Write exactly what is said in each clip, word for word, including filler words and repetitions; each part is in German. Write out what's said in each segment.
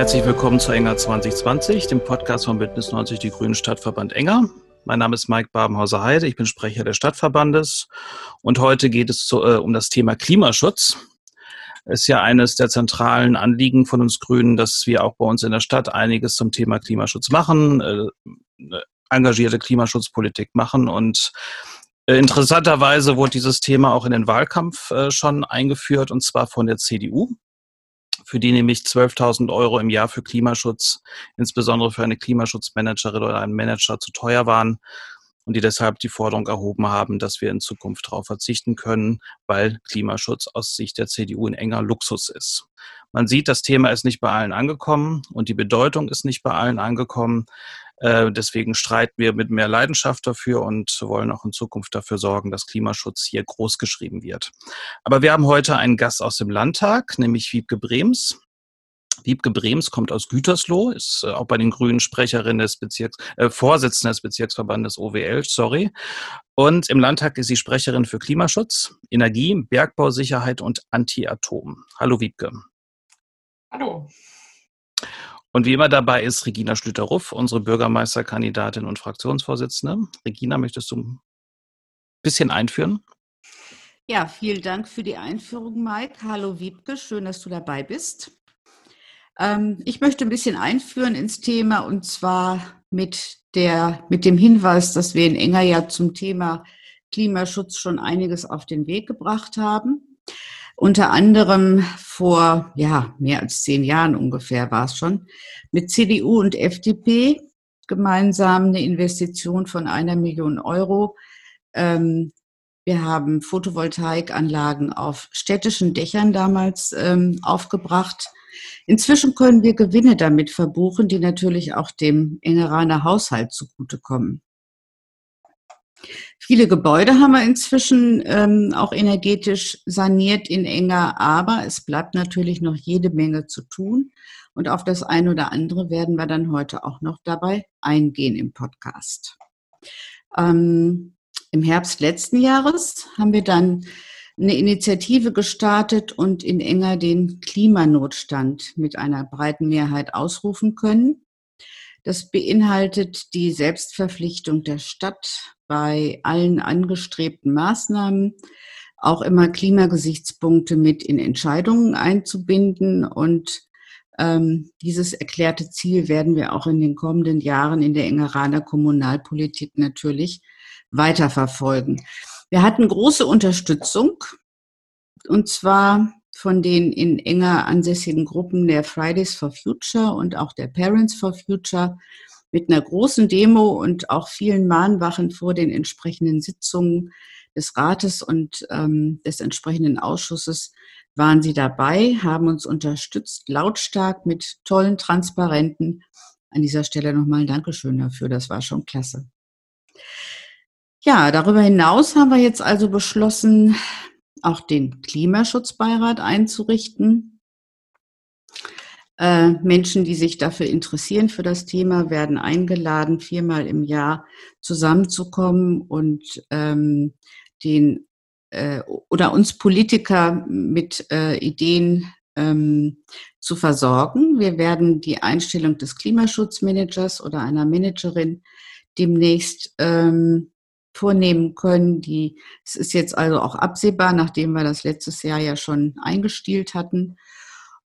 Herzlich willkommen zu Enger zwanzig zwanzig, dem Podcast von Bündnis neunzig Die Grünen Stadtverband Enger. Mein Name ist Mike Babenhauser-Heide, ich bin Sprecher des Stadtverbandes und heute geht es zu, äh, um das Thema Klimaschutz. Ist ja eines der zentralen Anliegen von uns Grünen, dass wir auch bei uns in der Stadt einiges zum Thema Klimaschutz machen, äh, engagierte Klimaschutzpolitik machen und äh, interessanterweise wurde dieses Thema auch in den Wahlkampf äh, schon eingeführt und zwar von der C D U. Für die nämlich zwölftausend Euro im Jahr für Klimaschutz, insbesondere für eine Klimaschutzmanagerin oder einen Manager, zu teuer waren und die deshalb die Forderung erhoben haben, dass wir in Zukunft darauf verzichten können, weil Klimaschutz aus Sicht der C D U ein enger Luxus ist. Man sieht, das Thema ist nicht bei allen angekommen und die Bedeutung ist nicht bei allen angekommen. Deswegen streiten wir mit mehr Leidenschaft dafür und wollen auch in Zukunft dafür sorgen, dass Klimaschutz hier groß geschrieben wird. Aber wir haben heute einen Gast aus dem Landtag, nämlich Wiebke Brems. Wiebke Brems kommt aus Gütersloh, ist auch bei den Grünen Sprecherin des Bezirks, äh, Vorsitzende des Bezirksverbandes O W L, sorry. Und im Landtag ist sie Sprecherin für Klimaschutz, Energie, Bergbau, Sicherheit und Anti-Atom. Hallo Wiebke. Hallo. Und wie immer dabei ist Regina Schlüter-Ruff, unsere Bürgermeisterkandidatin und Fraktionsvorsitzende. Regina, möchtest du ein bisschen einführen? Ja, vielen Dank für die Einführung, Mike. Hallo Wiebke, schön, dass du dabei bist. Ähm, ich möchte ein bisschen einführen ins Thema und zwar mit, der, mit dem Hinweis, dass wir in Enger ja zum Thema Klimaschutz schon einiges auf den Weg gebracht haben. Unter anderem vor ja, mehr als zehn Jahren ungefähr war es schon, mit C D U und F D P gemeinsam eine Investition von einer Million Euro. Ähm, wir haben Photovoltaikanlagen auf städtischen Dächern damals ähm, aufgebracht. Inzwischen können wir Gewinne damit verbuchen, die natürlich auch dem Engeraner Haushalt zugutekommen. Viele Gebäude haben wir inzwischen ähm, auch energetisch saniert in Enger, aber es bleibt natürlich noch jede Menge zu tun. Und auf das eine oder andere werden wir dann heute auch noch dabei eingehen im Podcast. Ähm, im Herbst letzten Jahres haben wir dann eine Initiative gestartet und in Enger den Klimanotstand mit einer breiten Mehrheit ausrufen können. Das beinhaltet die Selbstverpflichtung der Stadt, bei allen angestrebten Maßnahmen auch immer Klimagesichtspunkte mit in Entscheidungen einzubinden. Und ähm, dieses erklärte Ziel werden wir auch in den kommenden Jahren in der Engeraner Kommunalpolitik natürlich weiterverfolgen. Wir hatten große Unterstützung, und zwar von den in Enger ansässigen Gruppen der Fridays for Future und auch der Parents for Future mit einer großen Demo und auch vielen Mahnwachen vor den entsprechenden Sitzungen des Rates und ähm, des entsprechenden Ausschusses waren sie dabei, haben uns unterstützt, lautstark mit tollen Transparenten. An dieser Stelle nochmal ein Dankeschön dafür, das war schon klasse. Ja, darüber hinaus haben wir jetzt also beschlossen, auch den Klimaschutzbeirat einzurichten. Menschen, die sich dafür interessieren, für das Thema, werden eingeladen, viermal im Jahr zusammenzukommen und ähm, den äh, oder uns Politiker mit äh, Ideen ähm, zu versorgen. Wir werden die Einstellung des Klimaschutzmanagers oder einer Managerin demnächst ähm, vornehmen können. Die, es ist jetzt also auch absehbar, nachdem wir das letztes Jahr ja schon eingestielt hatten.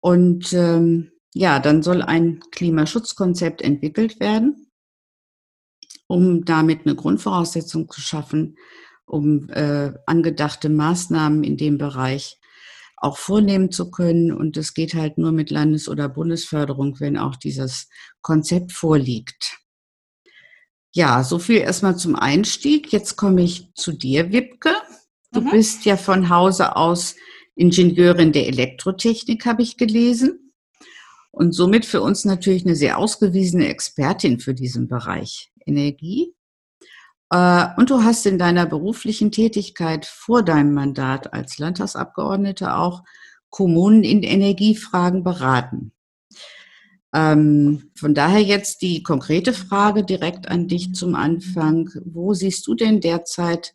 Und ähm, Ja, dann soll ein Klimaschutzkonzept entwickelt werden, um damit eine Grundvoraussetzung zu schaffen, um äh, angedachte Maßnahmen in dem Bereich auch vornehmen zu können. Und das geht halt nur mit Landes- oder Bundesförderung, wenn auch dieses Konzept vorliegt. Ja, so viel erstmal zum Einstieg. Jetzt komme ich zu dir, Wiebke. Du mhm. bist ja von Hause aus Ingenieurin der Elektrotechnik, habe ich gelesen. Und somit für uns natürlich eine sehr ausgewiesene Expertin für diesen Bereich Energie. Und du hast in deiner beruflichen Tätigkeit vor deinem Mandat als Landtagsabgeordnete auch Kommunen in Energiefragen beraten. Von daher jetzt die konkrete Frage direkt an dich zum Anfang. Wo siehst du denn derzeit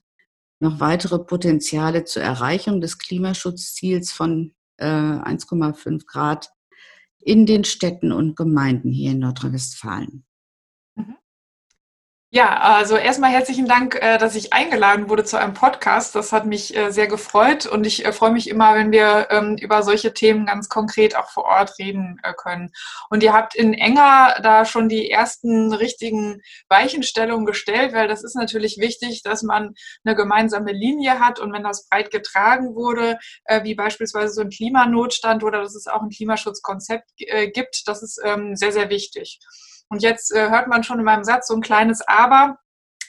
noch weitere Potenziale zur Erreichung des Klimaschutzziels von eins Komma fünf Grad in den Städten und Gemeinden hier in Nordrhein-Westfalen. Ja, also erstmal herzlichen Dank, dass ich eingeladen wurde zu einem Podcast. Das hat mich sehr gefreut und ich freue mich immer, wenn wir über solche Themen ganz konkret auch vor Ort reden können. Und ihr habt in Enger da schon die ersten richtigen Weichenstellungen gestellt, weil das ist natürlich wichtig, dass man eine gemeinsame Linie hat und wenn das breit getragen wurde, wie beispielsweise so ein Klimanotstand oder dass es auch ein Klimaschutzkonzept gibt, das ist sehr, sehr wichtig. Und jetzt äh, hört man schon in meinem Satz so ein kleines Aber,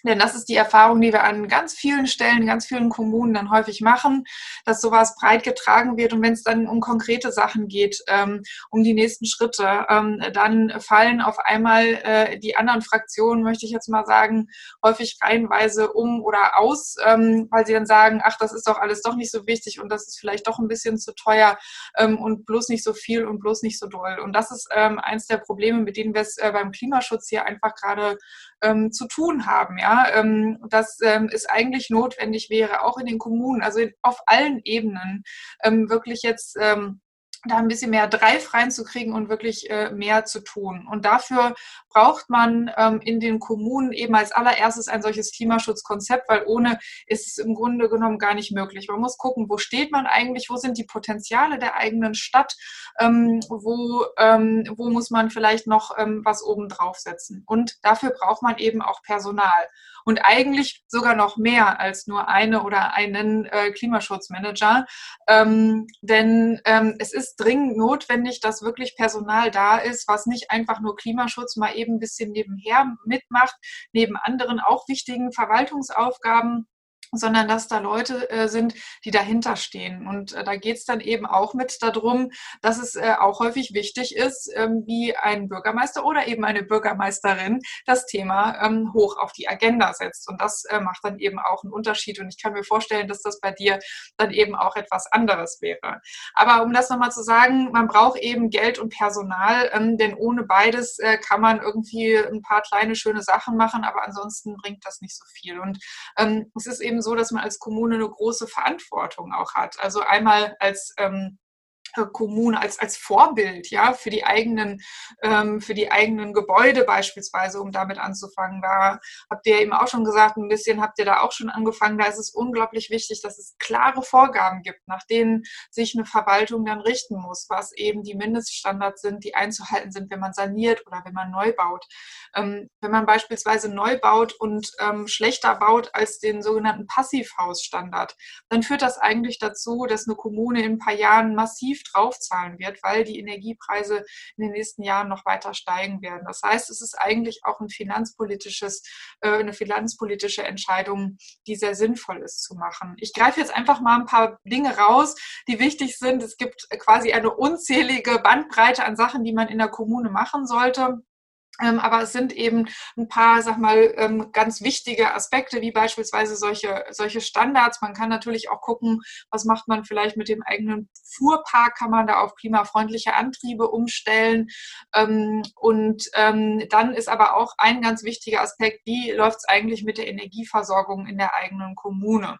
denn das ist die Erfahrung, die wir an ganz vielen Stellen, ganz vielen Kommunen dann häufig machen, dass sowas breit getragen wird. Und wenn es dann um konkrete Sachen geht, ähm, um die nächsten Schritte, ähm, dann fallen auf einmal äh, die anderen Fraktionen, möchte ich jetzt mal sagen, häufig reihenweise um oder aus, ähm, weil sie dann sagen, ach, das ist doch alles doch nicht so wichtig und das ist vielleicht doch ein bisschen zu teuer ähm, und bloß nicht so viel und bloß nicht so doll. Und das ist ähm, eins der Probleme, mit denen wir es äh, beim Klimaschutz hier einfach gerade ähm, zu tun haben, ja. Dass es eigentlich notwendig wäre, auch in den Kommunen, also auf allen Ebenen, wirklich jetzt da ein bisschen mehr Drive reinzukriegen und wirklich mehr zu tun. Und dafür braucht man in den Kommunen eben als allererstes ein solches Klimaschutzkonzept, weil ohne ist es im Grunde genommen gar nicht möglich. Man muss gucken, wo steht man eigentlich, wo sind die Potenziale der eigenen Stadt, wo, wo muss man vielleicht noch was obendrauf setzen. Und dafür braucht man eben auch Personal. Und eigentlich sogar noch mehr als nur eine oder einen äh, Klimaschutzmanager. Ähm, denn ähm, es ist dringend notwendig, dass wirklich Personal da ist, was nicht einfach nur Klimaschutz mal eben ein bisschen nebenher mitmacht, neben anderen auch wichtigen Verwaltungsaufgaben, sondern dass da Leute äh, sind, die dahinter stehen. Und äh, da geht es dann eben auch mit darum, dass es äh, auch häufig wichtig ist, ähm, wie ein Bürgermeister oder eben eine Bürgermeisterin das Thema ähm, hoch auf die Agenda setzt. Und das äh, macht dann eben auch einen Unterschied. Und ich kann mir vorstellen, dass das bei dir dann eben auch etwas anderes wäre. Aber um das nochmal zu sagen, man braucht eben Geld und Personal, ähm, denn ohne beides äh, kann man irgendwie ein paar kleine, schöne Sachen machen, aber ansonsten bringt das nicht so viel. Und ähm, es ist eben so, dass man als Kommune eine große Verantwortung auch hat. Also einmal als ähm Kommune als, als Vorbild, ja, für die eigenen, ähm, für die eigenen Gebäude beispielsweise, um damit anzufangen. Da habt ihr eben auch schon gesagt, ein bisschen habt ihr da auch schon angefangen. Da ist es unglaublich wichtig, dass es klare Vorgaben gibt, nach denen sich eine Verwaltung dann richten muss, was eben die Mindeststandards sind, die einzuhalten sind, wenn man saniert oder wenn man neu baut. Ähm, wenn man beispielsweise neu baut und ähm, schlechter baut als den sogenannten Passivhausstandard, dann führt das eigentlich dazu, dass eine Kommune in ein paar Jahren massiv draufzahlen wird, weil die Energiepreise in den nächsten Jahren noch weiter steigen werden. Das heißt, es ist eigentlich auch ein finanzpolitisches, eine finanzpolitische Entscheidung, die sehr sinnvoll ist zu machen. Ich greife jetzt einfach mal ein paar Dinge raus, die wichtig sind. Es gibt quasi eine unzählige Bandbreite an Sachen, die man in der Kommune machen sollte. Aber es sind eben ein paar, sag mal, ganz wichtige Aspekte, wie beispielsweise solche, solche Standards. Man kann natürlich auch gucken, was macht man vielleicht mit dem eigenen Fuhrpark, kann man da auf klimafreundliche Antriebe umstellen. Und dann ist aber auch ein ganz wichtiger Aspekt, wie läuft es eigentlich mit der Energieversorgung in der eigenen Kommune?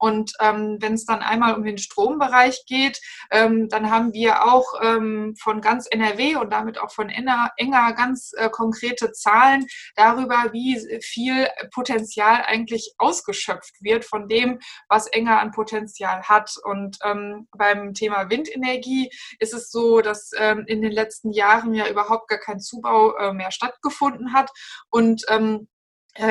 Und ähm, wenn es dann einmal um den Strombereich geht, ähm, dann haben wir auch ähm, von ganz N R W und damit auch von Enger ganz äh, konkrete Zahlen darüber, wie viel Potenzial eigentlich ausgeschöpft wird von dem, was Enger an Potenzial hat. Und ähm, beim Thema Windenergie ist es so, dass ähm, in den letzten Jahren ja überhaupt gar kein Zubau äh, mehr stattgefunden hat. Und ähm,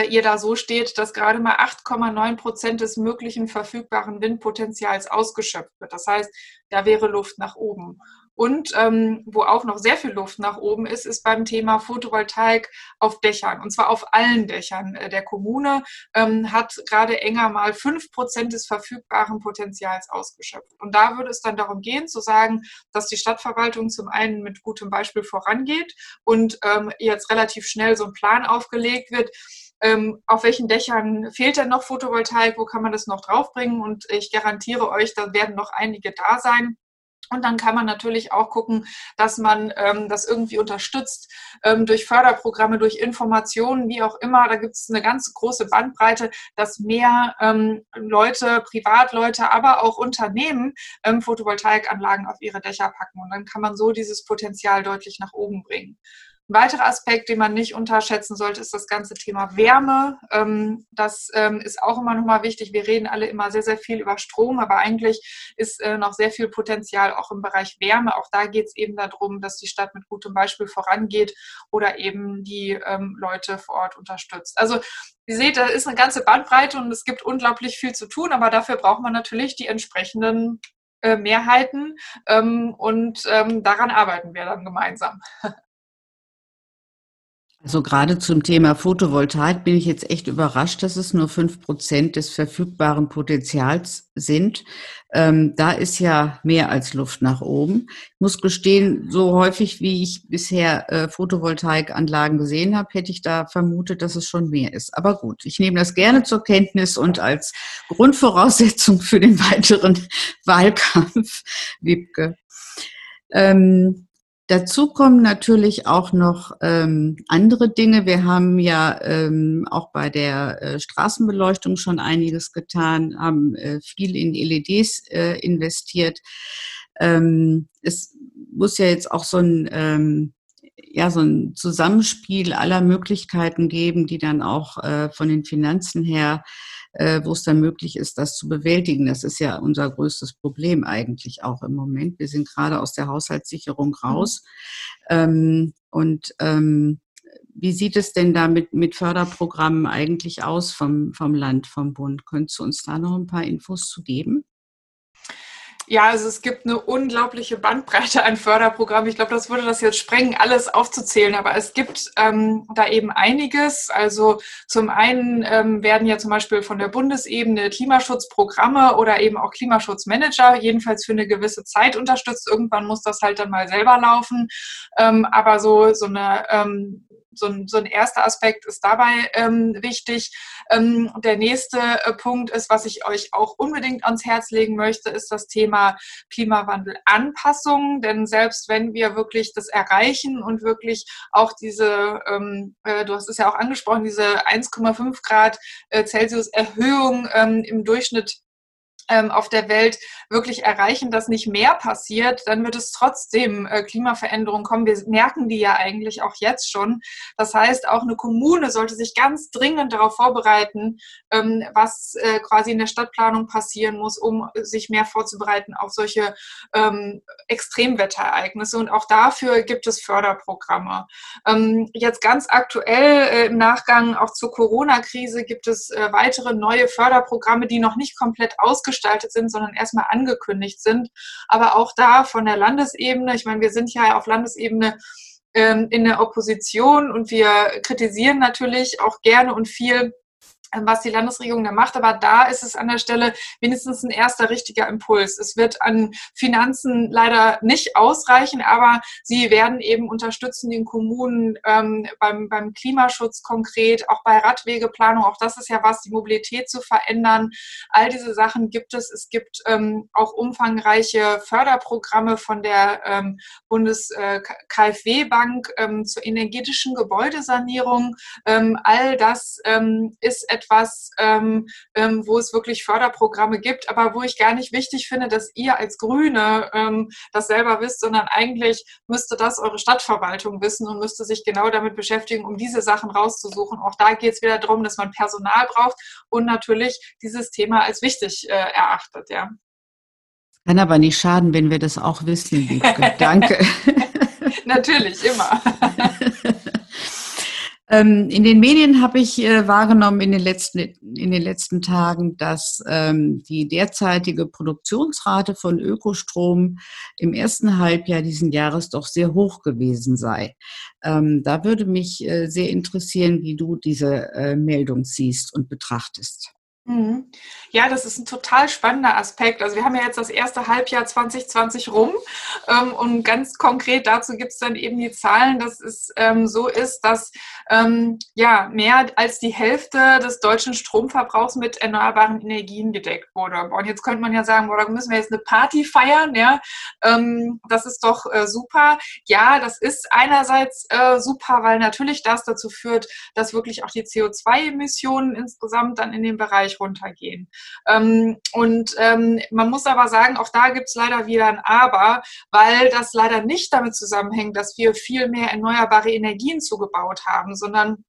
ihr da so steht, dass gerade mal acht Komma neun Prozent des möglichen verfügbaren Windpotenzials ausgeschöpft wird. Das heißt, da wäre Luft nach oben. Und ähm, wo auch noch sehr viel Luft nach oben ist, ist beim Thema Photovoltaik auf Dächern. Und zwar auf allen Dächern der Kommune ähm, hat gerade Enger mal fünf Prozent des verfügbaren Potenzials ausgeschöpft. Und da würde es dann darum gehen, zu sagen, dass die Stadtverwaltung zum einen mit gutem Beispiel vorangeht und ähm, jetzt relativ schnell so ein Plan aufgelegt wird, auf welchen Dächern fehlt denn noch Photovoltaik, wo kann man das noch draufbringen? Und ich garantiere euch, da werden noch einige da sein. Und dann kann man natürlich auch gucken, dass man ähm, das irgendwie unterstützt ähm, durch Förderprogramme, durch Informationen, wie auch immer. Da gibt es eine ganz große Bandbreite, dass mehr ähm, Leute, Privatleute, aber auch Unternehmen ähm, Photovoltaikanlagen auf ihre Dächer packen. Und dann kann man so dieses Potenzial deutlich nach oben bringen. Ein weiterer Aspekt, den man nicht unterschätzen sollte, ist das ganze Thema Wärme. Das ist auch immer noch mal wichtig. Wir reden alle immer sehr, sehr viel über Strom, aber eigentlich ist noch sehr viel Potenzial auch im Bereich Wärme. Auch da geht es eben darum, dass die Stadt mit gutem Beispiel vorangeht oder eben die Leute vor Ort unterstützt. Also ihr seht, da ist eine ganze Bandbreite und es gibt unglaublich viel zu tun, aber dafür braucht man natürlich die entsprechenden Mehrheiten und daran arbeiten wir dann gemeinsam. Also gerade zum Thema Photovoltaik bin ich jetzt echt überrascht, dass es nur fünf Prozent des verfügbaren Potenzials sind. Ähm, da ist ja mehr als Luft nach oben. Ich muss gestehen, so häufig wie ich bisher äh, Photovoltaikanlagen gesehen habe, hätte ich da vermutet, dass es schon mehr ist. Aber gut, ich nehme das gerne zur Kenntnis und als Grundvoraussetzung für den weiteren Wahlkampf, Wiebke. Ähm, Dazu kommen natürlich auch noch ähm, andere Dinge. Wir haben ja ähm, auch bei der äh, Straßenbeleuchtung schon einiges getan, haben äh, viel in L E Ds äh, investiert. Ähm, es muss ja jetzt auch so ein, ähm, ja, so ein Zusammenspiel aller Möglichkeiten geben, die dann auch äh, von den Finanzen her, äh, wo es dann möglich ist, das zu bewältigen. Das ist ja unser größtes Problem eigentlich auch im Moment. Wir sind gerade aus der Haushaltssicherung raus. Ähm, und ähm, wie sieht es denn da mit, mit Förderprogrammen eigentlich aus vom, vom Land, vom Bund? Könntest du uns da noch ein paar Infos zu geben? Ja, also es gibt eine unglaubliche Bandbreite an Förderprogrammen. Ich glaube, das würde das jetzt sprengen, alles aufzuzählen. Aber es gibt ähm, da eben einiges. Also zum einen ähm, werden ja zum Beispiel von der Bundesebene Klimaschutzprogramme oder eben auch Klimaschutzmanager jedenfalls für eine gewisse Zeit unterstützt. Irgendwann muss das halt dann mal selber laufen. Ähm, aber so, so eine... Ähm, So ein, so ein erster Aspekt ist dabei ähm, wichtig. Ähm, der nächste äh, Punkt ist, was ich euch auch unbedingt ans Herz legen möchte, ist das Thema Klimawandelanpassung. Denn selbst wenn wir wirklich das erreichen und wirklich auch diese, ähm, äh, du hast es ja auch angesprochen, diese eins Komma fünf Grad äh, Celsius Erhöhung ähm, im Durchschnitt auf der Welt wirklich erreichen, dass nicht mehr passiert, dann wird es trotzdem Klimaveränderungen kommen. Wir merken die ja eigentlich auch jetzt schon. Das heißt, auch eine Kommune sollte sich ganz dringend darauf vorbereiten, was quasi in der Stadtplanung passieren muss, um sich mehr vorzubereiten auf solche Extremwetterereignisse. Und auch dafür gibt es Förderprogramme. Jetzt ganz aktuell im Nachgang auch zur Corona-Krise gibt es weitere neue Förderprogramme, die noch nicht komplett ausgeschlossen gestaltet sind, sondern erstmal angekündigt sind. Aber auch da von der Landesebene, ich meine, wir sind ja auf Landesebene ähm, in der Opposition und wir kritisieren natürlich auch gerne und viel, was die Landesregierung da macht, aber da ist es an der Stelle wenigstens ein erster richtiger Impuls. Es wird an Finanzen leider nicht ausreichen, aber sie werden eben unterstützen den Kommunen ähm, beim, beim Klimaschutz konkret, auch bei Radwegeplanung, auch das ist ja was, die Mobilität zu verändern. All diese Sachen gibt es. Es gibt ähm, auch umfangreiche Förderprogramme von der ähm, Bundes äh, K F W-Bank ähm, zur energetischen Gebäudesanierung. Ähm, all das ähm, ist etwas, etwas, ähm, ähm, wo es wirklich Förderprogramme gibt, aber wo ich gar nicht wichtig finde, dass ihr als Grüne ähm, das selber wisst, sondern eigentlich müsste das eure Stadtverwaltung wissen und müsste sich genau damit beschäftigen, um diese Sachen rauszusuchen. Auch da geht es wieder darum, dass man Personal braucht und natürlich dieses Thema als wichtig äh, erachtet. Ja. Kann aber nicht schaden, wenn wir das auch wissen, Wiebke. Danke. Natürlich, immer. In den Medien habe ich wahrgenommen in den letzten, in den letzten Tagen, dass die derzeitige Produktionsrate von Ökostrom im ersten Halbjahr diesen Jahres doch sehr hoch gewesen sei. Da würde mich sehr interessieren, wie du diese Meldung siehst und betrachtest. Ja, das ist ein total spannender Aspekt. Also wir haben ja jetzt das erste Halbjahr zwanzig zwanzig rum ähm, und ganz konkret dazu gibt es dann eben die Zahlen, dass es ähm, so ist, dass ähm, ja mehr als die Hälfte des deutschen Stromverbrauchs mit erneuerbaren Energien gedeckt wurde. Und jetzt könnte man ja sagen, boah, da müssen wir jetzt eine Party feiern, ja? Ähm, das ist doch äh, super. Ja, das ist einerseits äh, super, weil natürlich das dazu führt, dass wirklich auch die C O zwei Emissionen insgesamt dann in dem Bereich runtergehen. Ähm, und ähm, man muss aber sagen, auch da gibt es leider wieder ein Aber, weil das leider nicht damit zusammenhängt, dass wir viel mehr erneuerbare Energien zugebaut haben, sondern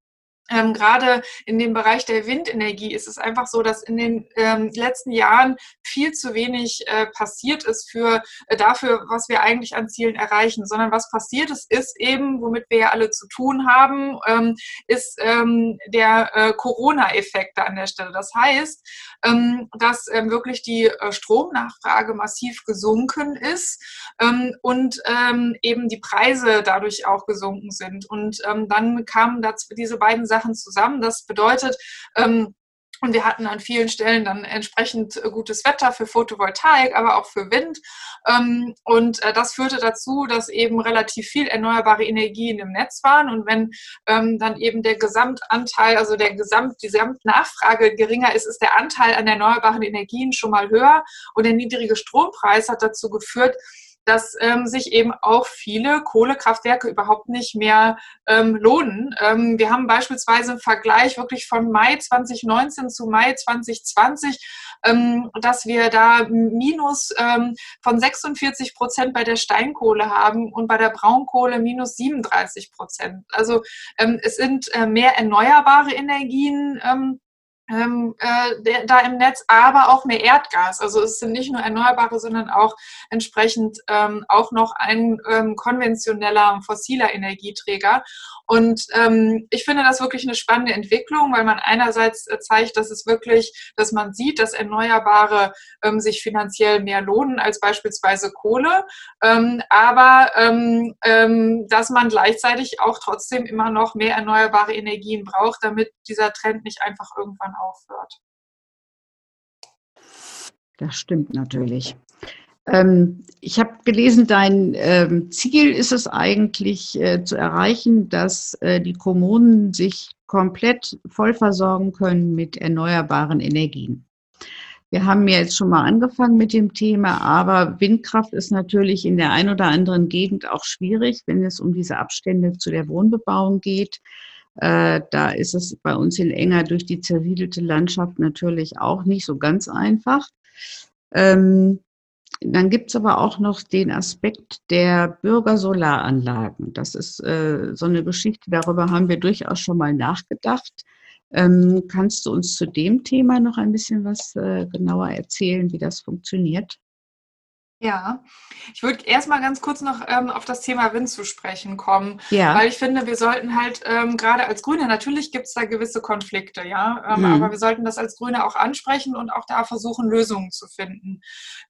Ähm, gerade in dem Bereich der Windenergie ist es einfach so, dass in den ähm, letzten Jahren viel zu wenig äh, passiert ist für äh, dafür, was wir eigentlich an Zielen erreichen, sondern was passiert ist, ist eben, womit wir ja alle zu tun haben, ähm, ist ähm, der äh, Corona-Effekt an der Stelle. Das heißt, ähm, dass ähm, wirklich die äh, Stromnachfrage massiv gesunken ist ähm, und ähm, eben die Preise dadurch auch gesunken sind. Und ähm, dann kamen dazu diese beiden Sachen Sachen zusammen. Das bedeutet, ähm, und wir hatten an vielen Stellen dann entsprechend gutes Wetter für Photovoltaik, aber auch für Wind. Ähm, und äh, das führte dazu, dass eben relativ viel erneuerbare Energien im Netz waren. Und wenn ähm, dann eben der Gesamtanteil, also der Gesamt, die Gesamtnachfrage geringer ist, ist der Anteil an erneuerbaren Energien schon mal höher. Und der niedrige Strompreis hat dazu geführt, dass ähm, sich eben auch viele Kohlekraftwerke überhaupt nicht mehr ähm, lohnen. Ähm, wir haben beispielsweise einen Vergleich wirklich von Mai zweitausendneunzehn zu Mai zweitausendzwanzig, ähm, dass wir da Minus ähm, von sechsundvierzig Prozent bei der Steinkohle haben und bei der Braunkohle minus siebenunddreißig Prozent. Also ähm, es sind äh, mehr erneuerbare Energien ähm, Ähm, äh, der, da im Netz, aber auch mehr Erdgas. Also es sind nicht nur erneuerbare, sondern auch entsprechend ähm, auch noch ein ähm, konventioneller, fossiler Energieträger. Und ähm, ich finde das wirklich eine spannende Entwicklung, weil man einerseits äh, zeigt, dass es wirklich, dass man sieht, dass Erneuerbare ähm, sich finanziell mehr lohnen als beispielsweise Kohle, ähm, aber ähm, ähm, dass man gleichzeitig auch trotzdem immer noch mehr erneuerbare Energien braucht, damit dieser Trend nicht einfach irgendwann aufhört. Das stimmt natürlich. Ähm, ich habe gelesen, dein ähm, Ziel ist es eigentlich äh, zu erreichen, dass äh, die Kommunen sich komplett voll versorgen können mit erneuerbaren Energien. Wir haben ja jetzt schon mal angefangen mit dem Thema, aber Windkraft ist natürlich in der einen oder anderen Gegend auch schwierig, wenn es um diese Abstände zu der Wohnbebauung geht. Da ist es bei uns in Enger durch die zersiedelte Landschaft natürlich auch nicht so ganz einfach. Dann gibt es aber auch noch den Aspekt der Bürgersolaranlagen. Das ist so eine Geschichte, darüber haben wir durchaus schon mal nachgedacht. Kannst du uns zu dem Thema noch ein bisschen was genauer erzählen, wie das funktioniert? Ja, ich würde erstmal ganz kurz noch ähm, auf das Thema Wind zu sprechen kommen, ja. Weil ich finde, wir sollten halt ähm, gerade als Grüne, natürlich gibt es da gewisse Konflikte, ja, ähm, mhm. aber wir sollten das als Grüne auch ansprechen und auch da versuchen, Lösungen zu finden.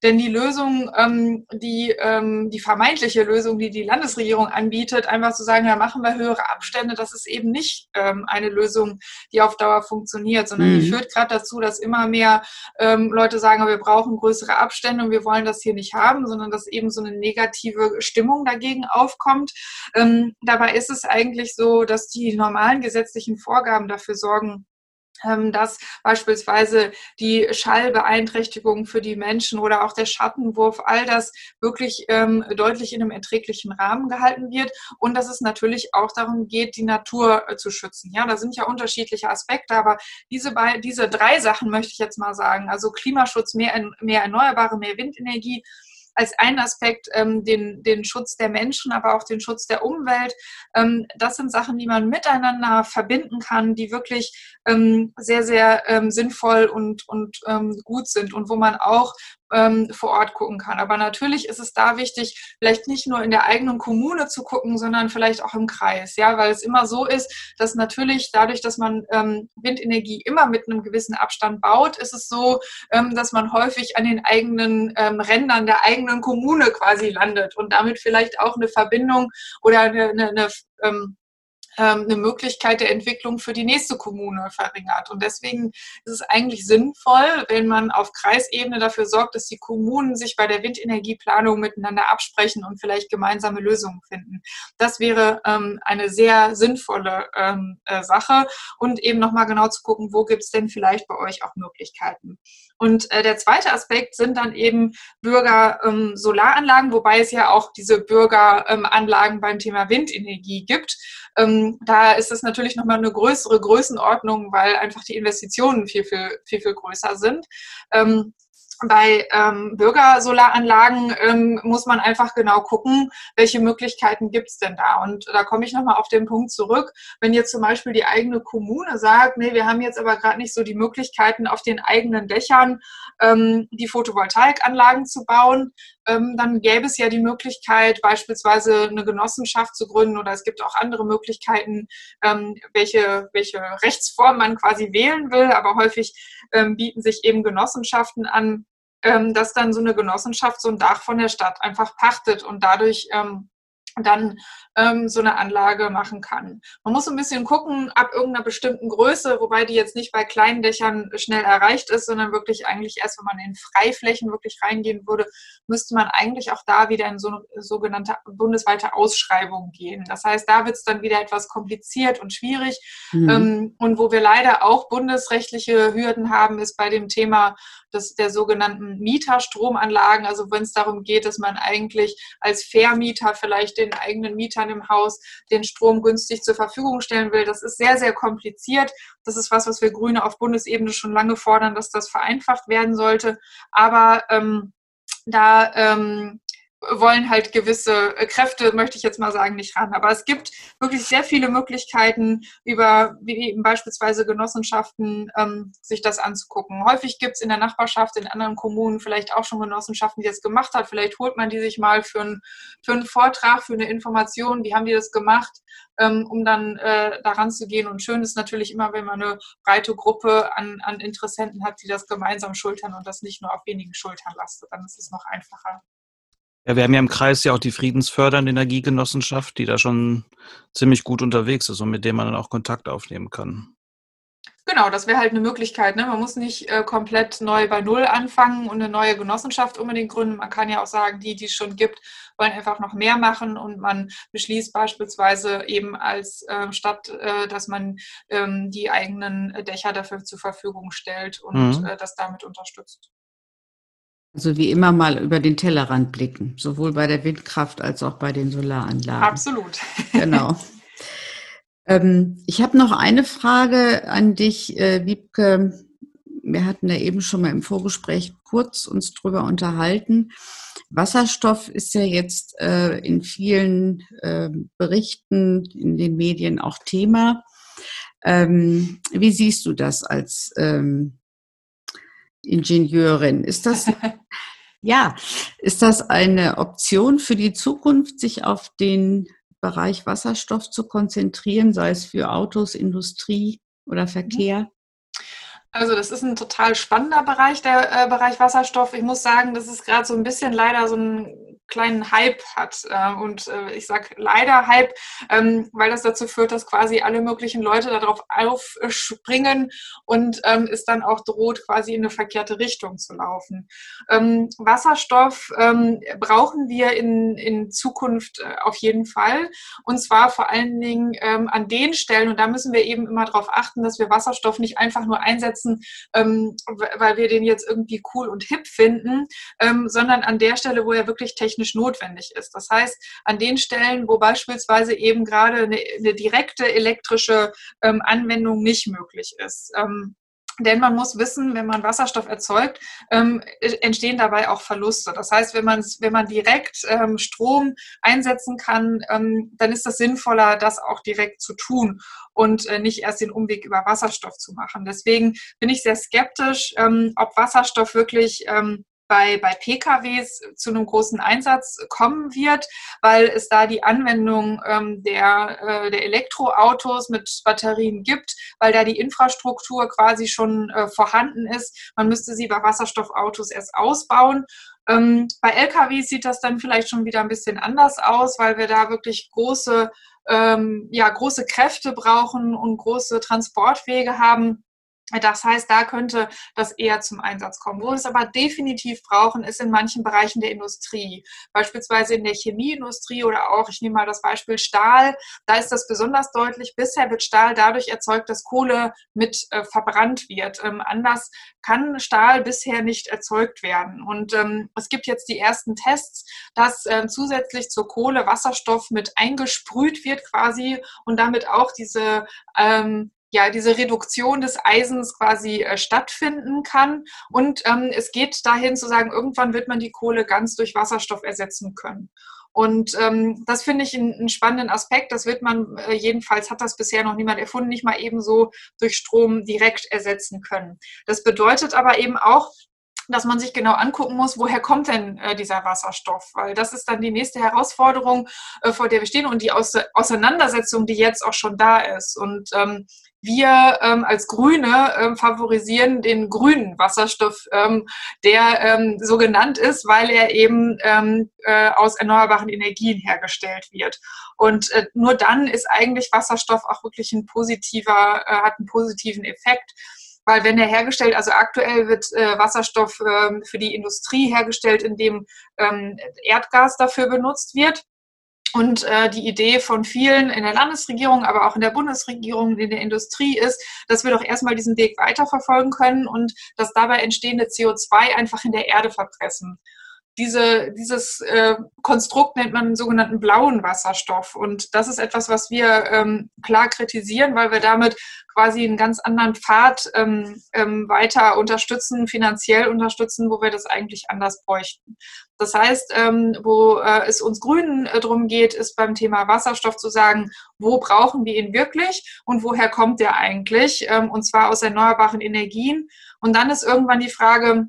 Denn die Lösung, ähm, die, ähm, die vermeintliche Lösung, die die Landesregierung anbietet, einfach zu sagen, ja, machen wir höhere Abstände, das ist eben nicht ähm, eine Lösung, die auf Dauer funktioniert, sondern mhm. die führt gerade dazu, dass immer mehr ähm, Leute sagen, wir brauchen größere Abstände und wir wollen das hier nicht haben. Haben, sondern dass eben so eine negative Stimmung dagegen aufkommt. Ähm, dabei ist es eigentlich so, dass die normalen gesetzlichen Vorgaben dafür sorgen, dass beispielsweise die Schallbeeinträchtigung für die Menschen oder auch der Schattenwurf, all das wirklich ähm, deutlich in einem erträglichen Rahmen gehalten wird und dass es natürlich auch darum geht, die Natur äh, zu schützen. Ja, da sind ja unterschiedliche Aspekte, aber diese, bei, diese drei Sachen möchte ich jetzt mal sagen, also Klimaschutz, mehr, mehr Erneuerbare, mehr Windenergie, als einen Aspekt ähm, den, den Schutz der Menschen, aber auch den Schutz der Umwelt. Ähm, das sind Sachen, die man miteinander verbinden kann, die wirklich ähm, sehr, sehr ähm, sinnvoll und, und ähm, gut sind und wo man auch ähm, vor Ort gucken kann. Aber natürlich ist es da wichtig, vielleicht nicht nur in der eigenen Kommune zu gucken, sondern vielleicht auch im Kreis, ja, weil es immer so ist, dass natürlich dadurch, dass man ähm, Windenergie immer mit einem gewissen Abstand baut, ist es so, ähm, dass man häufig an den eigenen ähm, Rändern der eigenen Kommune quasi landet und damit vielleicht auch eine Verbindung oder eine, eine, eine ähm, eine Möglichkeit der Entwicklung für die nächste Kommune verringert. Und deswegen ist es eigentlich sinnvoll, wenn man auf Kreisebene dafür sorgt, dass die Kommunen sich bei der Windenergieplanung miteinander absprechen und vielleicht gemeinsame Lösungen finden. Das wäre ähm, eine sehr sinnvolle ähm, äh, Sache und eben nochmal genau zu gucken, wo gibt es denn vielleicht bei euch auch Möglichkeiten. Und äh, der zweite Aspekt sind dann eben Bürger-Solaranlagen, ähm, wobei es ja auch diese Bürgeranlagen ähm, beim Thema Windenergie gibt. Ähm, da ist es natürlich nochmal eine größere Größenordnung, weil einfach die Investitionen viel, viel, viel, viel größer sind. Ähm, Bei ähm, Bürgersolaranlagen ähm, muss man einfach genau gucken, welche Möglichkeiten gibt es denn da. Und da komme ich nochmal auf den Punkt zurück, wenn jetzt zum Beispiel die eigene Kommune sagt, nee, wir haben jetzt aber gerade nicht so die Möglichkeiten, auf den eigenen Dächern ähm, die Photovoltaikanlagen zu bauen, ähm, dann gäbe es ja die Möglichkeit, beispielsweise eine Genossenschaft zu gründen, oder es gibt auch andere Möglichkeiten, ähm, welche, welche Rechtsform man quasi wählen will. Aber häufig ähm, bieten sich eben Genossenschaften an, dass dann so eine Genossenschaft so ein Dach von der Stadt einfach pachtet und dadurch ähm, dann ähm, so eine Anlage machen kann. Man muss ein bisschen gucken, ab irgendeiner bestimmten Größe, wobei die jetzt nicht bei kleinen Dächern schnell erreicht ist, sondern wirklich eigentlich erst, wenn man in Freiflächen wirklich reingehen würde, müsste man eigentlich auch da wieder in so eine sogenannte bundesweite Ausschreibung gehen. Das heißt, da wird es dann wieder etwas kompliziert und schwierig. Mhm. Ähm, und wo wir leider auch bundesrechtliche Hürden haben, ist bei dem Thema des, der sogenannten Mieterstromanlagen. Also wenn es darum geht, dass man eigentlich als Vermieter vielleicht den eigenen Mietern im Haus den Strom günstig zur Verfügung stellen will. Das ist sehr, sehr kompliziert. Das ist was, was wir Grüne auf Bundesebene schon lange fordern, dass das vereinfacht werden sollte. Aber ähm, da ähm, wollen halt gewisse Kräfte, möchte ich jetzt mal sagen, nicht ran. Aber es gibt wirklich sehr viele Möglichkeiten, über wie eben beispielsweise Genossenschaften ähm, sich das anzugucken. Häufig gibt es in der Nachbarschaft, in anderen Kommunen vielleicht auch schon Genossenschaften, die das gemacht hat. Vielleicht holt man die sich mal für, ein, für einen Vortrag, für eine Information, wie haben die das gemacht, ähm, um dann äh, daran zu gehen. Und schön ist natürlich immer, wenn man eine breite Gruppe an, an Interessenten hat, die das gemeinsam schultern und das nicht nur auf wenigen Schultern lastet. Dann ist es noch einfacher. Ja, wir haben ja im Kreis ja auch die friedensfördernde Energiegenossenschaft, die da schon ziemlich gut unterwegs ist und mit der man dann auch Kontakt aufnehmen kann. Genau, das wäre halt eine Möglichkeit, ne? Man muss nicht äh, komplett neu bei Null anfangen und eine neue Genossenschaft unbedingt gründen. Man kann ja auch sagen, die, die es schon gibt, wollen einfach noch mehr machen und man beschließt beispielsweise eben als äh, Stadt, äh, dass man ähm, die eigenen Dächer dafür zur Verfügung stellt und mhm. äh, das damit unterstützt. Also wie immer mal über den Tellerrand blicken, sowohl bei der Windkraft als auch bei den Solaranlagen. Absolut. Genau. ähm, ich habe noch eine Frage an dich, äh, Wiebke. Wir hatten ja eben schon mal im Vorgespräch kurz uns drüber unterhalten. Wasserstoff ist ja jetzt äh, in vielen äh, Berichten, in den Medien auch Thema. Ähm, wie siehst du das als ähm, Ingenieurin? Ist das, ja, ist das eine Option für die Zukunft, sich auf den Bereich Wasserstoff zu konzentrieren, sei es für Autos, Industrie oder Verkehr? Also das ist ein total spannender Bereich, der äh, Bereich Wasserstoff. Ich muss sagen, das ist gerade so ein bisschen leider so ein kleinen Hype hat. Und ich sage leider Hype, weil das dazu führt, dass quasi alle möglichen Leute darauf aufspringen und es dann auch droht, quasi in eine verkehrte Richtung zu laufen. Wasserstoff brauchen wir in, in Zukunft auf jeden Fall. Und zwar vor allen Dingen an den Stellen, und da müssen wir eben immer darauf achten, dass wir Wasserstoff nicht einfach nur einsetzen, weil wir den jetzt irgendwie cool und hip finden, sondern an der Stelle, wo er wirklich technisch notwendig ist. Das heißt, an den Stellen, wo beispielsweise eben gerade eine, eine direkte elektrische ähm, Anwendung nicht möglich ist. Ähm Denn man muss wissen, wenn man Wasserstoff erzeugt, ähm, entstehen dabei auch Verluste. Das heißt, wenn man wenn man direkt ähm, Strom einsetzen kann, ähm, dann ist das sinnvoller, das auch direkt zu tun und äh, nicht erst den Umweg über Wasserstoff zu machen. Deswegen bin ich sehr skeptisch, ähm, ob Wasserstoff wirklich ähm, Bei, bei P K Ws zu einem großen Einsatz kommen wird, weil es da die Anwendung ähm, der, äh, der Elektroautos mit Batterien gibt, weil da die Infrastruktur quasi schon äh, vorhanden ist. Man müsste sie bei Wasserstoffautos erst ausbauen. Ähm, bei L K Ws sieht das dann vielleicht schon wieder ein bisschen anders aus, weil wir da wirklich große, ähm, ja, große Kräfte brauchen und große Transportwege haben. Das heißt, da könnte das eher zum Einsatz kommen. Wo wir es aber definitiv brauchen, ist in manchen Bereichen der Industrie, beispielsweise in der Chemieindustrie oder auch, ich nehme mal das Beispiel Stahl, da ist das besonders deutlich. Bisher wird Stahl dadurch erzeugt, dass Kohle mit äh, verbrannt wird. Ähm, anders kann Stahl bisher nicht erzeugt werden. Und ähm, es gibt jetzt die ersten Tests, dass äh, zusätzlich zur Kohle Wasserstoff mit eingesprüht wird quasi und damit auch diese ähm, ja, diese Reduktion des Eisens quasi äh, stattfinden kann. Und ähm, es geht dahin zu sagen, irgendwann wird man die Kohle ganz durch Wasserstoff ersetzen können. Und ähm, das finde ich einen, einen spannenden Aspekt. Das wird man, äh, jedenfalls hat das bisher noch niemand erfunden, nicht mal eben so durch Strom direkt ersetzen können. Das bedeutet aber eben auch, dass man sich genau angucken muss, woher kommt denn äh, dieser Wasserstoff? Weil das ist dann die nächste Herausforderung, äh, vor der wir stehen und die Ause- Auseinandersetzung, die jetzt auch schon da ist. Und ähm, wir ähm, als Grüne ähm, favorisieren den grünen Wasserstoff, ähm, der ähm, so genannt ist, weil er eben ähm, äh, aus erneuerbaren Energien hergestellt wird. Und äh, nur dann ist eigentlich Wasserstoff auch wirklich ein positiver, äh, hat einen positiven Effekt. Weil wenn er hergestellt, also aktuell wird äh, Wasserstoff ähm, für die Industrie hergestellt, indem ähm, Erdgas dafür benutzt wird. Und äh, die Idee von vielen in der Landesregierung, aber auch in der Bundesregierung, in der Industrie ist, dass wir doch erstmal diesen Weg weiterverfolgen können und das dabei entstehende C O zwei einfach in der Erde verpressen. Diese, dieses äh, Konstrukt nennt man den sogenannten blauen Wasserstoff. Und das ist etwas, was wir ähm, klar kritisieren, weil wir damit quasi einen ganz anderen Pfad ähm, ähm, weiter unterstützen, finanziell unterstützen, wo wir das eigentlich anders bräuchten. Das heißt, ähm, wo äh, es uns Grünen äh, drum geht, ist beim Thema Wasserstoff zu sagen, wo brauchen wir ihn wirklich und woher kommt der eigentlich? Ähm, und zwar aus erneuerbaren Energien. Und dann ist irgendwann die Frage,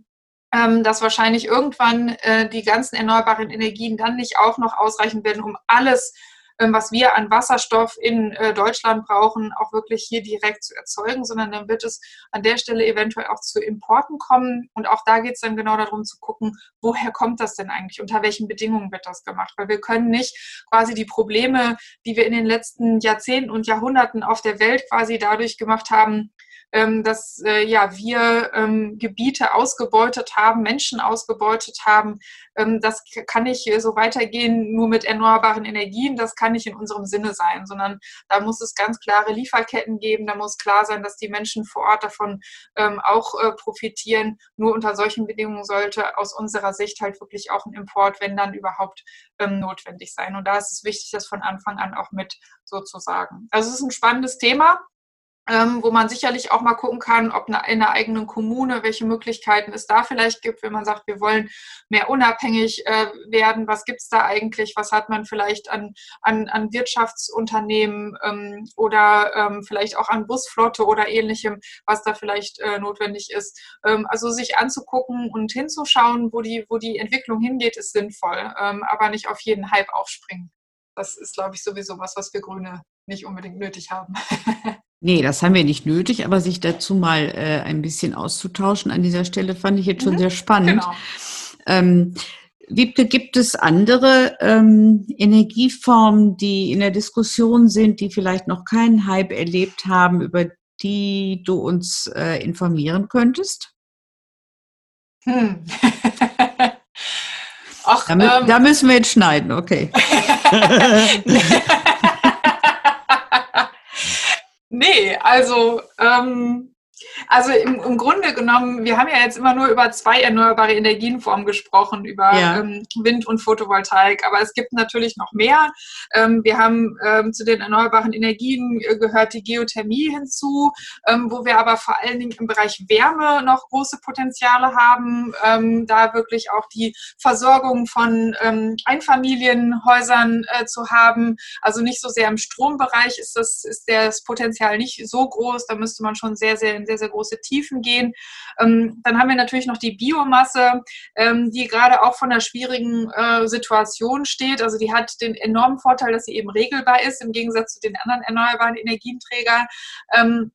dass wahrscheinlich irgendwann äh, die ganzen erneuerbaren Energien dann nicht auch noch ausreichen werden, um alles, ähm, was wir an Wasserstoff in äh, Deutschland brauchen, auch wirklich hier direkt zu erzeugen, sondern dann wird es an der Stelle eventuell auch zu Importen kommen. Und auch da geht es dann genau darum zu gucken, woher kommt das denn eigentlich, unter welchen Bedingungen wird das gemacht? Weil wir können nicht quasi die Probleme, die wir in den letzten Jahrzehnten und Jahrhunderten auf der Welt quasi dadurch gemacht haben, dass äh, ja, wir ähm, Gebiete ausgebeutet haben, Menschen ausgebeutet haben. Ähm, das kann nicht so weitergehen nur mit erneuerbaren Energien, das kann nicht in unserem Sinne sein, sondern da muss es ganz klare Lieferketten geben, da muss klar sein, dass die Menschen vor Ort davon ähm, auch äh, profitieren. Nur unter solchen Bedingungen sollte aus unserer Sicht halt wirklich auch ein Import, wenn dann überhaupt, ähm, notwendig sein. Und da ist es wichtig, das von Anfang an auch mit sozusagen. Also es ist ein spannendes Thema. Ähm, wo man sicherlich auch mal gucken kann, ob eine, in einer eigenen Kommune, welche Möglichkeiten es da vielleicht gibt, wenn man sagt, wir wollen mehr unabhängig äh, werden, was gibt's da eigentlich, was hat man vielleicht an, an, an Wirtschaftsunternehmen ähm, oder ähm, vielleicht auch an Busflotte oder ähnlichem, was da vielleicht äh, notwendig ist. Ähm, also sich anzugucken und hinzuschauen, wo die, wo die Entwicklung hingeht, ist sinnvoll, ähm, aber nicht auf jeden Hype aufspringen. Das ist, glaube ich, sowieso was, was wir Grüne nicht unbedingt nötig haben. Nee, das haben wir nicht nötig, aber sich dazu mal äh, ein bisschen auszutauschen an dieser Stelle fand ich jetzt schon mhm, sehr spannend. Genau. Ähm, Wiebke, gibt es andere ähm, Energieformen, die in der Diskussion sind, die vielleicht noch keinen Hype erlebt haben, über die du uns äh, informieren könntest? Hm. Ach, da, mü- ähm, da müssen wir jetzt schneiden, okay. Nee, also, ähm, also im, im Grunde genommen, wir haben ja jetzt immer nur über zwei erneuerbare Energienformen gesprochen, über ja. ähm, Wind und Photovoltaik, aber es gibt natürlich noch mehr. Ähm, wir haben ähm, zu den erneuerbaren Energien äh, gehört die Geothermie hinzu, ähm, wo wir aber vor allen Dingen im Bereich Wärme noch große Potenziale haben, ähm, da wirklich auch die Versorgung von ähm, Einfamilienhäusern äh, zu haben. Also nicht so sehr im Strombereich ist das, ist das Potenzial nicht so groß, da müsste man schon sehr, sehr, in sehr, sehr große Tiefen gehen. Ähm, dann haben wir natürlich noch die Biomasse, ähm, die gerade auch von der schwierigen äh, Situation steht. Also die hat den enormen Vorteil, dass sie eben regelbar ist, im Gegensatz zu den anderen erneuerbaren Energienträgern. Ähm,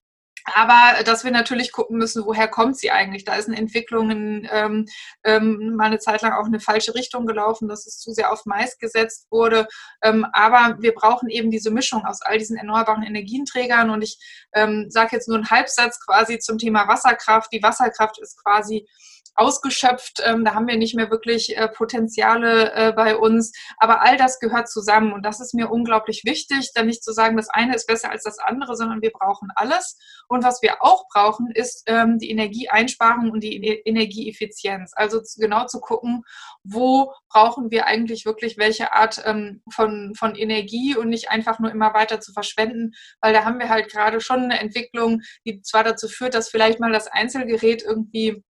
Aber dass wir natürlich gucken müssen, woher kommt sie eigentlich? Da ist in Entwicklungen ähm, ähm, mal eine Zeit lang auch eine falsche Richtung gelaufen, dass es zu sehr auf Mais gesetzt wurde. Ähm, aber wir brauchen eben diese Mischung aus all diesen erneuerbaren Energieträgern. Und ich ähm, sage jetzt nur einen Halbsatz quasi zum Thema Wasserkraft. Die Wasserkraft ist quasi ausgeschöpft, ähm, da haben wir nicht mehr wirklich äh, Potenziale äh, bei uns, aber all das gehört zusammen und das ist mir unglaublich wichtig, dann nicht zu sagen, das eine ist besser als das andere, sondern wir brauchen alles und was wir auch brauchen, ist ähm, die Energieeinsparung und die e- Energieeffizienz, also zu, genau zu gucken, wo brauchen wir eigentlich wirklich welche Art ähm, von, von Energie und nicht einfach nur immer weiter zu verschwenden, weil da haben wir halt gerade schon eine Entwicklung, die zwar dazu führt, dass vielleicht mal das Einzelgerät irgendwie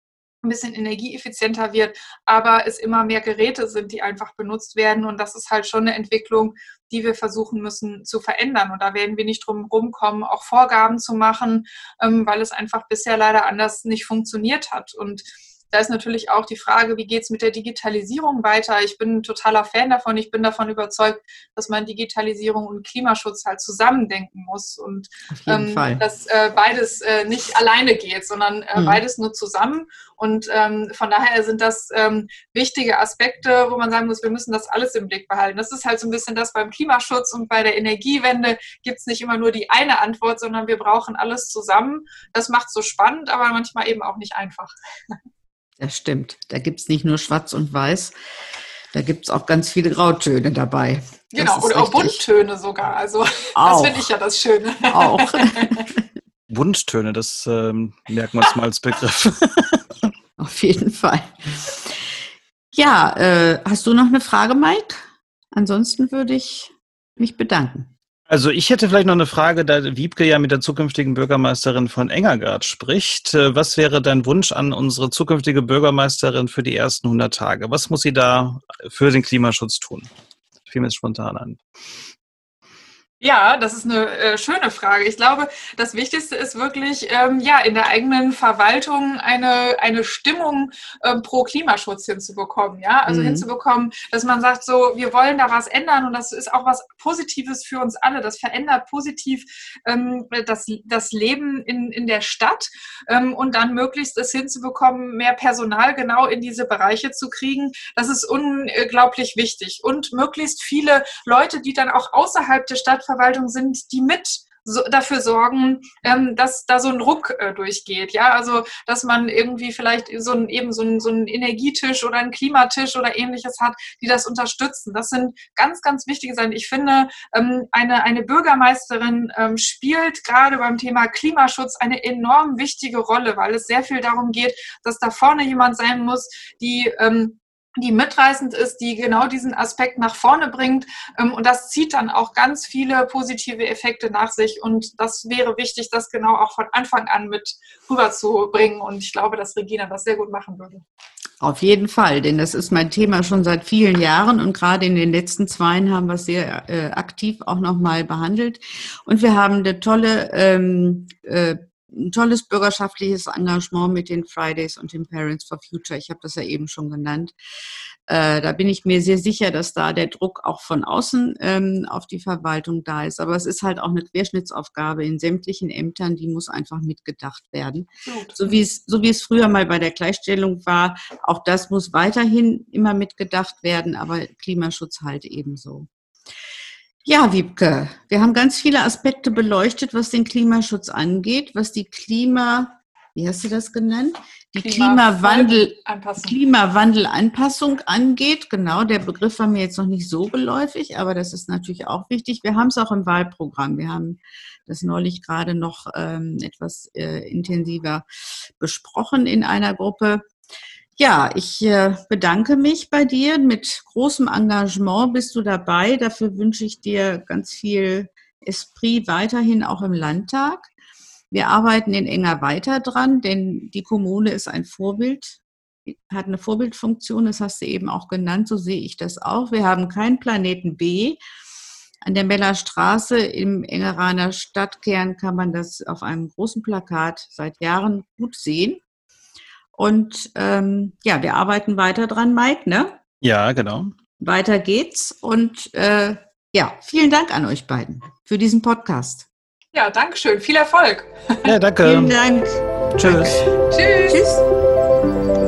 ein bisschen energieeffizienter wird, aber es immer mehr Geräte sind, die einfach benutzt werden. Und das ist halt schon eine Entwicklung, die wir versuchen müssen zu verändern. Und da werden wir nicht drum rumkommen, auch Vorgaben zu machen, weil es einfach bisher leider anders nicht funktioniert hat. Und da ist natürlich auch die Frage, wie geht es mit der Digitalisierung weiter? Ich bin ein totaler Fan davon. Ich bin davon überzeugt, dass man Digitalisierung und Klimaschutz halt zusammendenken muss und ähm, dass äh, beides äh, nicht alleine geht, sondern äh, mhm. beides nur zusammen. Und ähm, von daher sind das ähm, wichtige Aspekte, wo man sagen muss, wir müssen das alles im Blick behalten. Das ist halt so ein bisschen das beim Klimaschutz und bei der Energiewende gibt es nicht immer nur die eine Antwort, sondern wir brauchen alles zusammen. Das macht es so spannend, aber manchmal eben auch nicht einfach. Das stimmt. Da gibt es nicht nur Schwarz und Weiß, da gibt es auch ganz viele Grautöne dabei. Genau, oder auch Bunttöne sogar. Also das finde ich ja das Schöne. Auch. Bunttöne, das ähm, merken wir uns mal als Begriff. Auf jeden Fall. Ja, äh, hast du noch eine Frage, Mike? Ansonsten würde ich mich bedanken. Also ich hätte vielleicht noch eine Frage, da Wiebke ja mit der zukünftigen Bürgermeisterin von Engergard spricht. Was wäre dein Wunsch an unsere zukünftige Bürgermeisterin für die ersten hundert Tage? Was muss sie da für den Klimaschutz tun? Fiel mir spontan an. Ja, das ist eine äh, schöne Frage. Ich glaube, das Wichtigste ist wirklich, ähm, ja, in der eigenen Verwaltung eine eine Stimmung ähm, pro Klimaschutz hinzubekommen. Ja, also mhm. hinzubekommen, dass man sagt, so, wir wollen da was ändern und das ist auch was Positives für uns alle. Das verändert positiv ähm, das das Leben in in der Stadt ähm, und dann möglichst es hinzubekommen, mehr Personal genau in diese Bereiche zu kriegen. Das ist unglaublich wichtig und möglichst viele Leute, die dann auch außerhalb der Stadt Verwaltung sind, die mit so dafür sorgen, ähm, dass da so ein Ruck äh, durchgeht, ja, also dass man irgendwie vielleicht so ein, eben so einen so einen Energietisch oder einen Klimatisch oder ähnliches hat, die das unterstützen. Das sind ganz, ganz wichtige Sachen. Ich finde, ähm, eine eine Bürgermeisterin ähm, spielt gerade beim Thema Klimaschutz eine enorm wichtige Rolle, weil es sehr viel darum geht, dass da vorne jemand sein muss, die ähm, die mitreißend ist, die genau diesen Aspekt nach vorne bringt. Und das zieht dann auch ganz viele positive Effekte nach sich. Und das wäre wichtig, das genau auch von Anfang an mit rüberzubringen. Und ich glaube, dass Regina das sehr gut machen würde. Auf jeden Fall, denn das ist mein Thema schon seit vielen Jahren. Und gerade in den letzten Zweien haben wir es sehr äh, aktiv auch nochmal behandelt. Und wir haben eine tolle ähm, äh, ein tolles bürgerschaftliches Engagement mit den Fridays und den Parents for Future. Ich habe das ja eben schon genannt. Äh, da bin ich mir sehr sicher, dass da der Druck auch von außen ähm, auf die Verwaltung da ist. Aber es ist halt auch eine Querschnittsaufgabe in sämtlichen Ämtern, die muss einfach mitgedacht werden. Gut. So wie es, so wie es früher mal bei der Gleichstellung war, auch das muss weiterhin immer mitgedacht werden, aber Klimaschutz halt ebenso. Ja, Wiebke, wir haben ganz viele Aspekte beleuchtet, was den Klimaschutz angeht, was die Klima, wie hast du das genannt? Die Klimawandel, Klimawandelanpassung angeht. Genau, der Begriff war mir jetzt noch nicht so geläufig, aber das ist natürlich auch wichtig. Wir haben es auch im Wahlprogramm. Wir haben das neulich gerade noch ähm, etwas äh, intensiver besprochen in einer Gruppe. Ja, ich bedanke mich bei dir. Mit großem Engagement bist du dabei. Dafür wünsche ich dir ganz viel Esprit weiterhin auch im Landtag. Wir arbeiten in Enger weiter dran, denn die Kommune ist ein Vorbild, hat eine Vorbildfunktion, das hast du eben auch genannt, so sehe ich das auch. Wir haben keinen Planeten B. An der Meller Straße im Engeraner Stadtkern kann man das auf einem großen Plakat seit Jahren gut sehen. Und ähm, ja, wir arbeiten weiter dran, Mike, ne? Ja, genau. Weiter geht's. Und äh, ja, vielen Dank an euch beiden für diesen Podcast. Ja, danke schön. Viel Erfolg. Ja, danke. Vielen Dank. Tschüss. Danke. Tschüss. Tschüss.